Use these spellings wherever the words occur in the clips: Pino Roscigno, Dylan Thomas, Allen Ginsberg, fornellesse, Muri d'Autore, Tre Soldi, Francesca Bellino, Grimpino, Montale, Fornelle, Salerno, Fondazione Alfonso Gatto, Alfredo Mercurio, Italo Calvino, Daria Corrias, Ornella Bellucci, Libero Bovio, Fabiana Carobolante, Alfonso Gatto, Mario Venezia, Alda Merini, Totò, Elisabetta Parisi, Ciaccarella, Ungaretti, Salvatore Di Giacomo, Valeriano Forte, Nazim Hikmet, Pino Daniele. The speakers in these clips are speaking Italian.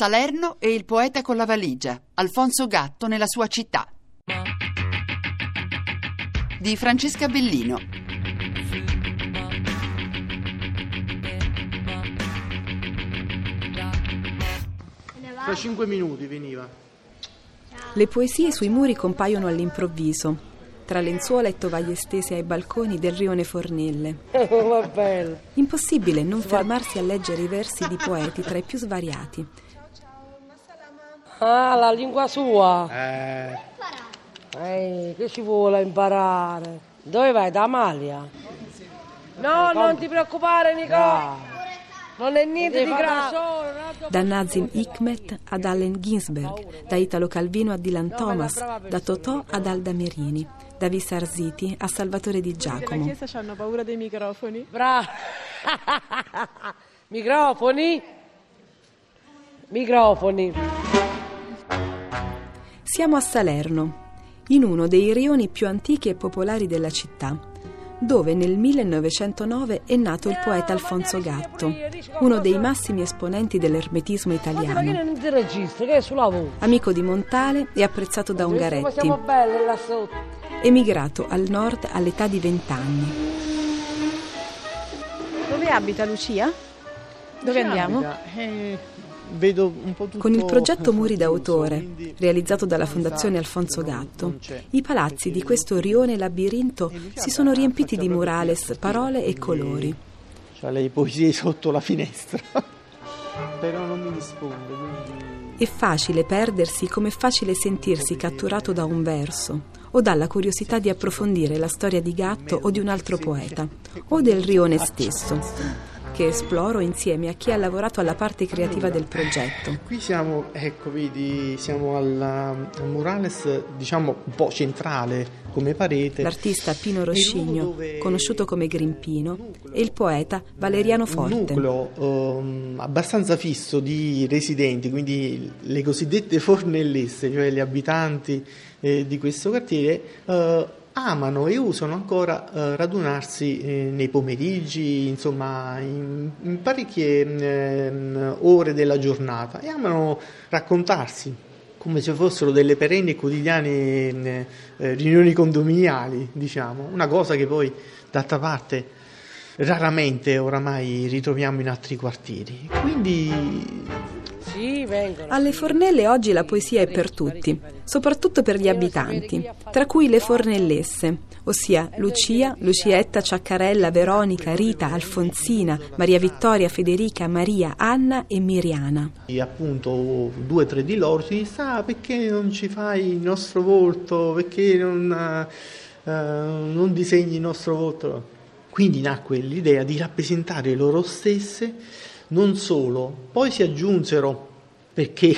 Salerno e il poeta con la valigia, Alfonso Gatto nella sua città, di Francesca Bellino. Tra 5 minuti veniva. Le poesie sui muri compaiono all'improvviso, tra lenzuola e tovaglie stese ai balconi del rione Fornelle. Impossibile non fermarsi a leggere i versi di poeti tra i più svariati. Ah, la lingua sua! Che ci vuole imparare? Dove vai? Da Amalia? No, non ti preoccupare, Nicola! Non è niente di grasso! Da Nazim Hikmet ad Allen Ginsberg, da Italo Calvino a Dylan Thomas, da Totò ad Alda Merini, da Visarziti a Salvatore Di Giacomo. La chiesa ci hanno paura dei microfoni. Bravo! Microfoni! Microfoni! Siamo a Salerno, in uno dei rioni più antichi e popolari della città, dove nel 1909 è nato il poeta Alfonso Gatto, uno dei massimi esponenti dell'ermetismo italiano. Amico di Montale e apprezzato da Ungaretti, emigrato al nord all'età di 20 anni. Dove abita Lucia? Dove andiamo? Vedo un po' tutto. Con il progetto Muri d'Autore, realizzato dalla Fondazione Alfonso Gatto, i palazzi di questo rione labirinto si sono riempiti di murales, parole e colori. C'ha le poesie sotto la finestra, però non mi risponde. È facile perdersi, come è facile sentirsi catturato da un verso o dalla curiosità di approfondire la storia di Gatto o di un altro poeta o del rione stesso, che esploro insieme a chi ha lavorato alla parte creativa del progetto. Qui siamo, ecco, vedi, siamo al murales, diciamo, un po' centrale come parete. L'artista Pino Roscigno, conosciuto come Grimpino, e il poeta Valeriano Forte. Un nucleo abbastanza fisso di residenti, quindi le cosiddette fornellesse, cioè gli abitanti di questo quartiere, amano e usano ancora radunarsi nei pomeriggi, insomma in parecchie ore della giornata, e amano raccontarsi come se fossero delle perenni e quotidiane riunioni condominiali, diciamo, una cosa che poi d'altra parte raramente oramai ritroviamo in altri quartieri. Quindi alle Fornelle oggi la poesia è per tutti, soprattutto per gli abitanti, tra cui le fornellesse, ossia Lucia, Lucietta, Ciaccarella, Veronica, Rita, Alfonsina, Maria Vittoria, Federica, Maria, Anna e Miriana. E appunto 2 o 3 di loro si sa: perché non ci fai il nostro volto, perché non disegni il nostro volto? Quindi nacque l'idea di rappresentare loro stesse, non solo, poi si aggiunsero, perché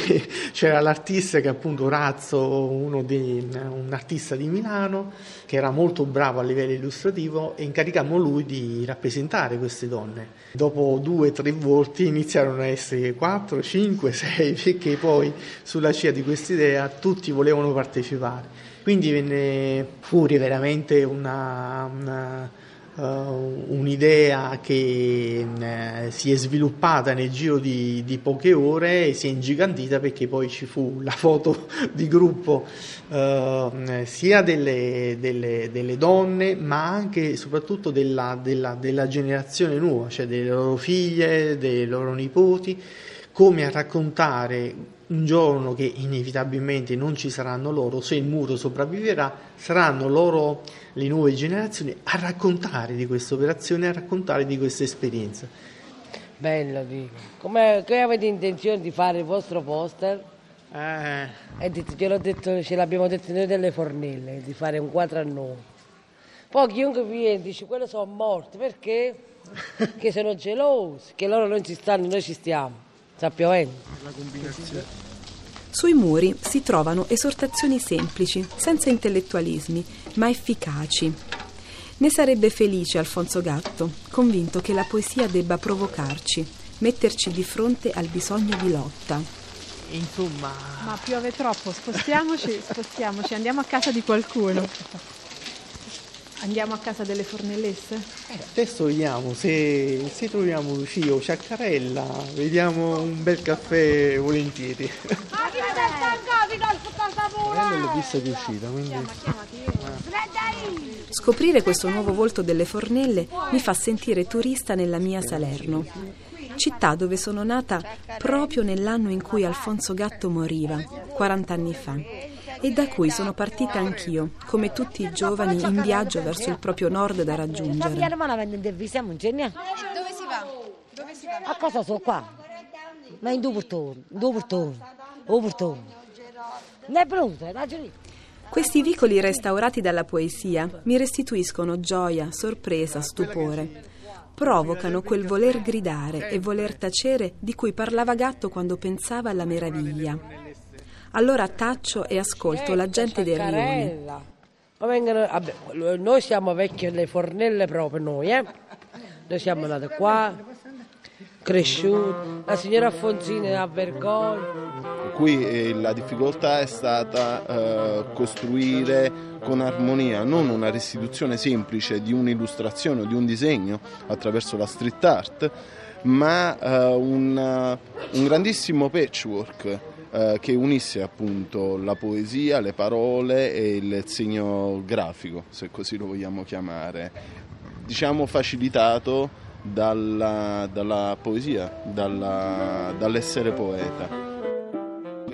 c'era l'artista che appunto Razzo, un artista di Milano, che era molto bravo a livello illustrativo, e incaricammo lui di rappresentare queste donne. Dopo 2 o 3 volti iniziarono a essere 4, 5, 6, perché poi sulla scia di quest'idea tutti volevano partecipare. Quindi venne fuori veramente un'idea che si è sviluppata nel giro di poche ore e si è ingigantita, perché poi ci fu la foto di gruppo sia delle donne, ma anche e soprattutto della generazione nuova, cioè delle loro figlie, dei loro nipoti, come a raccontare un giorno che inevitabilmente non ci saranno loro, se il muro sopravviverà, saranno loro, le nuove generazioni, a raccontare di questa operazione, a raccontare di questa esperienza. Bello, dico. Come avete intenzione di fare il vostro poster? Ce l'abbiamo detto noi delle Fornelle, di fare un quadro a noi. Poi chiunque viene dice: quello sono morti, perché? Perché sono gelosi, che loro non ci stanno, noi ci stiamo. Sui muri si trovano esortazioni semplici, senza intellettualismi, ma efficaci. Ne sarebbe felice Alfonso Gatto, convinto che la poesia debba provocarci, metterci di fronte al bisogno di lotta. Insomma, ma piove troppo, spostiamoci, andiamo a casa di qualcuno. Andiamo a casa delle Fornellesse? Adesso vediamo se troviamo Lucia o Ciaccarella, vediamo un bel caffè volentieri. Ma chi è del l'ho vista che è uscita, quindi... Scoprire questo nuovo volto delle Fornelle mi fa sentire turista nella mia Salerno, città dove sono nata proprio nell'anno in cui Alfonso Gatto moriva, 40 anni fa. E da cui sono partita anch'io, come tutti i giovani in viaggio verso il proprio nord da raggiungere. Dove si va? A casa sono qua, ma in due portoni. Ne è pronto, ragioni. Questi vicoli restaurati dalla poesia mi restituiscono gioia, sorpresa, stupore. Provocano quel voler gridare e voler tacere di cui parlava Gatto quando pensava alla meraviglia. Allora taccio e ascolto la gente del rione. Noi siamo vecchi delle Fornelle proprio noi, eh? Noi siamo nati qua, cresciuti, la signora Affonzina ha vergogna. Qui la difficoltà è stata costruire con armonia, non una restituzione semplice di un'illustrazione o di un disegno attraverso la street art, ma un grandissimo patchwork che unisse appunto la poesia, le parole e il segno grafico, se così lo vogliamo chiamare, diciamo facilitato dalla poesia, dall'essere poeta.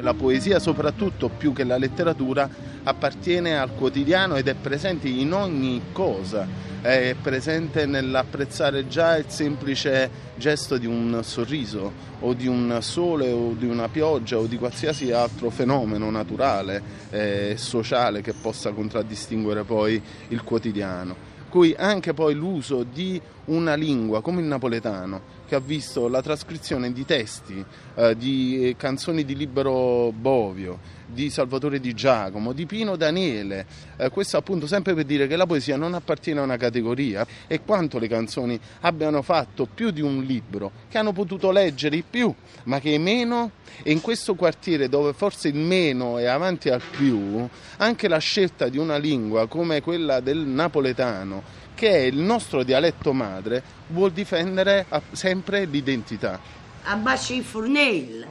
La poesia, soprattutto più che la letteratura, appartiene al quotidiano ed è presente in ogni cosa, è presente nell'apprezzare già il semplice gesto di un sorriso o di un sole o di una pioggia o di qualsiasi altro fenomeno naturale e sociale che possa contraddistinguere poi il quotidiano. Cui anche poi l'uso di una lingua come il napoletano, che ha visto la trascrizione di testi, di canzoni di Libero Bovio, di Salvatore Di Giacomo, di Pino Daniele, questo appunto sempre per dire che la poesia non appartiene a una categoria e quanto le canzoni abbiano fatto più di un libro, che hanno potuto leggere i più ma che i meno, e in questo quartiere dove forse il meno è avanti al più, anche la scelta di una lingua come quella del napoletano, che è il nostro dialetto madre, vuol difendere sempre l'identità. Abbasci il fornello.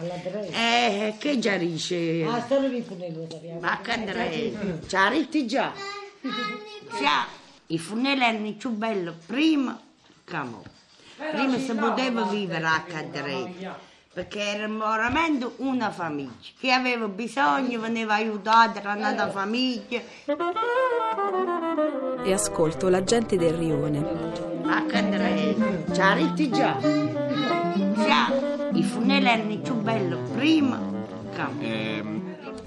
Che già dice? Ah, solo il fornello. Ma che andrei? Ci arrivi già. Il fornello era più bello prima che mo. Prima si poteva vivere a Cadrei, perché eravamo veramente una famiglia. Chi aveva bisogno veniva aiutata da un'altra famiglia. E ascolto la gente del rione. Ma cadrei, c'arrivi già. Già, il fornello era più bello prima.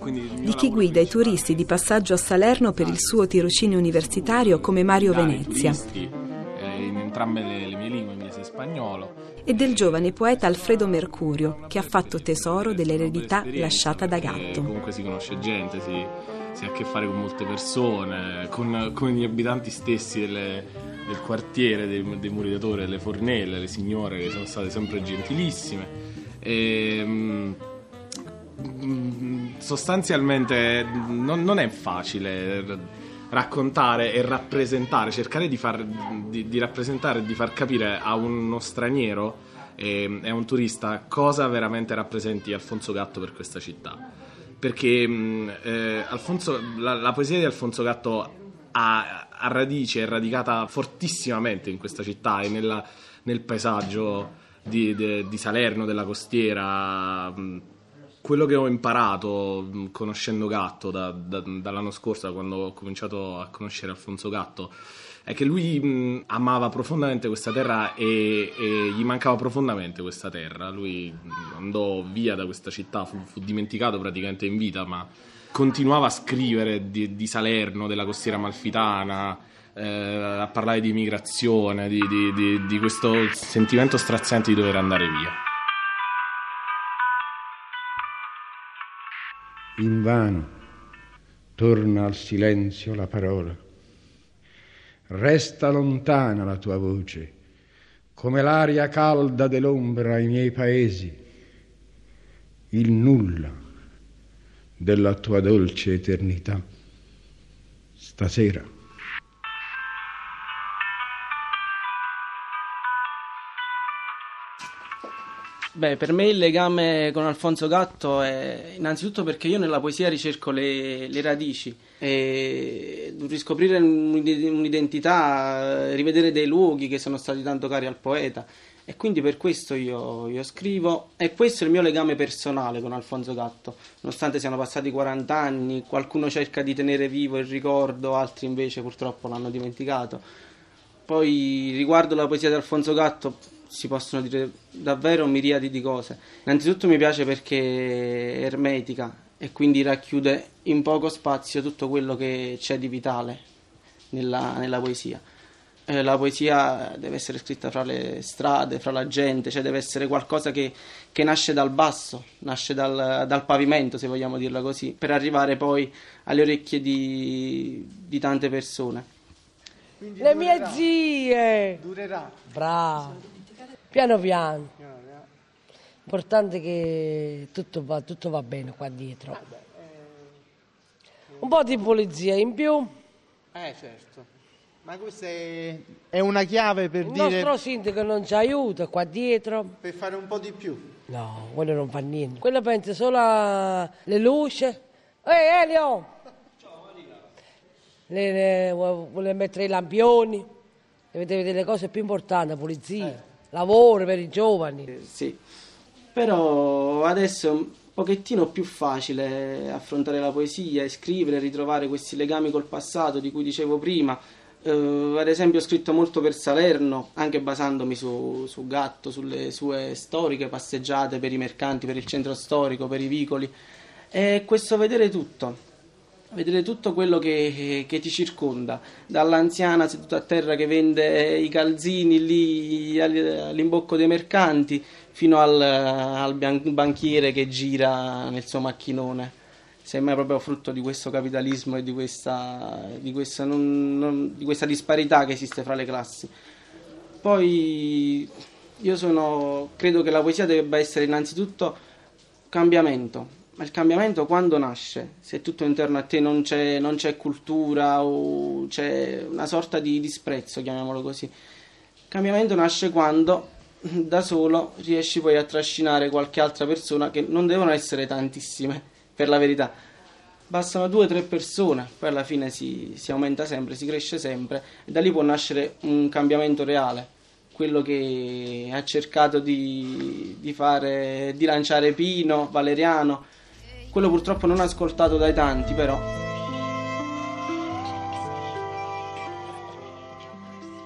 Di chi guida i turisti di passaggio a Salerno per il suo tirocinio universitario come Mario Venezia. In entrambe le mie lingue, inglese e spagnolo. E del giovane poeta Alfredo Mercurio, che ha fatto tesoro dell'eredità lasciata da Gatto. Comunque si conosce gente, si ha a che fare con molte persone, con gli abitanti stessi del quartiere, dei Muri d'Autore, delle Fornelle, le signore che sono state sempre gentilissime. Sostanzialmente non è facile raccontare e rappresentare, cercare di rappresentare e di far capire a uno straniero e a un turista cosa veramente rappresenti Alfonso Gatto per questa città. Perché la poesia di Alfonso Gatto ha radice, è radicata fortissimamente in questa città e nel paesaggio di Salerno, della costiera. Quello che ho imparato conoscendo Gatto dall'anno scorso, da quando ho cominciato a conoscere Alfonso Gatto, è che lui amava profondamente questa terra e gli mancava profondamente questa terra. Lui andò via da questa città, fu dimenticato praticamente in vita, ma continuava a scrivere di Salerno, della costiera amalfitana, a parlare di migrazione, di questo sentimento straziante di dover andare via. Invano torna al silenzio la parola, resta lontana la tua voce, come l'aria calda dell'ombra ai miei paesi, il nulla della tua dolce eternità, stasera. Beh, per me il legame con Alfonso Gatto è innanzitutto perché io nella poesia ricerco le radici, e riscoprire un'identità, rivedere dei luoghi che sono stati tanto cari al poeta, e quindi per questo io scrivo, e questo è il mio legame personale con Alfonso Gatto. Nonostante siano passati 40 anni, qualcuno cerca di tenere vivo il ricordo, altri invece purtroppo l'hanno dimenticato. Poi riguardo la poesia di Alfonso Gatto si possono dire davvero miriadi di cose. Innanzitutto mi piace perché è ermetica e quindi racchiude in poco spazio tutto quello che c'è di vitale nella poesia. La poesia deve essere scritta fra le strade, fra la gente, cioè deve essere qualcosa che nasce dal basso, nasce dal pavimento, se vogliamo dirla così, per arrivare poi alle orecchie di tante persone. Quindi le durerà, mie zie! Durerà. Bravo! Piano piano, importante che tutto va bene qua dietro. Un po' di polizia in più. Certo, ma questa è una chiave per dire... Il nostro sindaco non ci aiuta qua dietro. Per fare un po' di più. No, quello non fa niente. Quello pensa solo alle luci. Elio! Ciao Marina! Vuole mettere i lampioni, dovete vedere le cose più importanti, la polizia. Lavoro per i giovani. Sì, però adesso è un pochettino più facile affrontare la poesia e scrivere, ritrovare questi legami col passato di cui dicevo prima. Ad esempio ho scritto molto per Salerno, anche basandomi su Gatto, sulle sue storiche passeggiate per i mercanti, per il centro storico, per i vicoli. E questo vedere tutto quello che ti circonda, dall'anziana seduta a terra che vende i calzini lì all'imbocco dei mercanti, fino al banchiere che gira nel suo macchinone. Sembra proprio frutto di questo capitalismo e di questa disparità che esiste fra le classi. Poi credo che la poesia debba essere innanzitutto cambiamento. Ma il cambiamento quando nasce? Se tutto intorno a te non c'è cultura, o c'è una sorta di disprezzo, chiamiamolo così. Il cambiamento nasce quando da solo riesci poi a trascinare qualche altra persona, che non devono essere tantissime, per la verità. Bastano 2 o 3 persone, poi alla fine si aumenta sempre, si cresce sempre, e da lì può nascere un cambiamento reale. Quello che ha cercato di lanciare Pino, Valeriano, quello purtroppo non ascoltato dai tanti, però.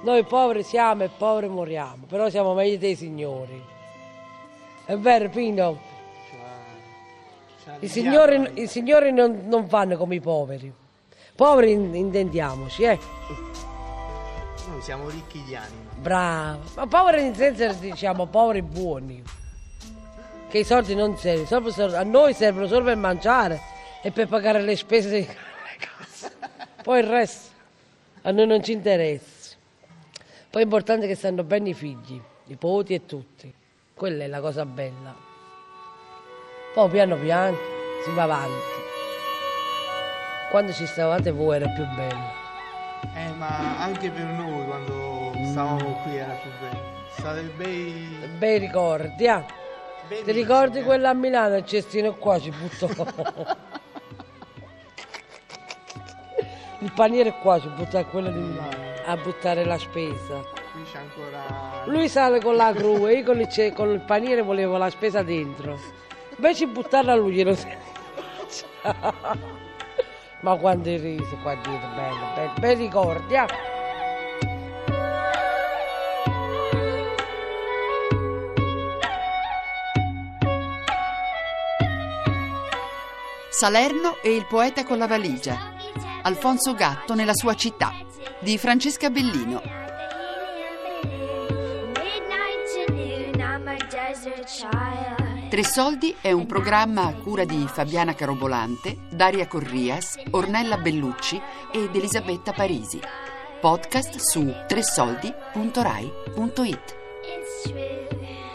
Noi poveri siamo e poveri moriamo, però siamo meglio dei signori. È vero, Pino? I signori non fanno come i poveri. Poveri intendiamoci, Noi siamo ricchi di anima. Bravo. Ma poveri in senso, diciamo, poveri buoni. Che i soldi non servono, a noi servono solo per mangiare e per pagare le spese di casa. Poi il resto a noi non ci interessa. Poi è importante che stanno bene i figli, i nipoti e tutti. Quella è la cosa bella. Poi piano piano si va avanti. Quando ci stavate voi era più bello. Ma anche per noi quando stavamo qui era più bello. Sarebbe bei ricordi, Ti ricordi quella a Milano, il cestino qua ci buttò. Il paniere qua ci buttò, quello di Milano a buttare la spesa. Qui c'è ancora. Lui sale con la gru e io con il paniere volevo la spesa dentro. Invece di buttarla lui glielo. Ma quando il riso qua dietro, bello, bei ricordi, Salerno e il poeta con la valigia. Alfonso Gatto nella sua città, di Francesca Bellino. Tre Soldi è un programma a cura di Fabiana Carobolante, Daria Corrias, Ornella Bellucci ed Elisabetta Parisi. Podcast su tresoldi.rai.it.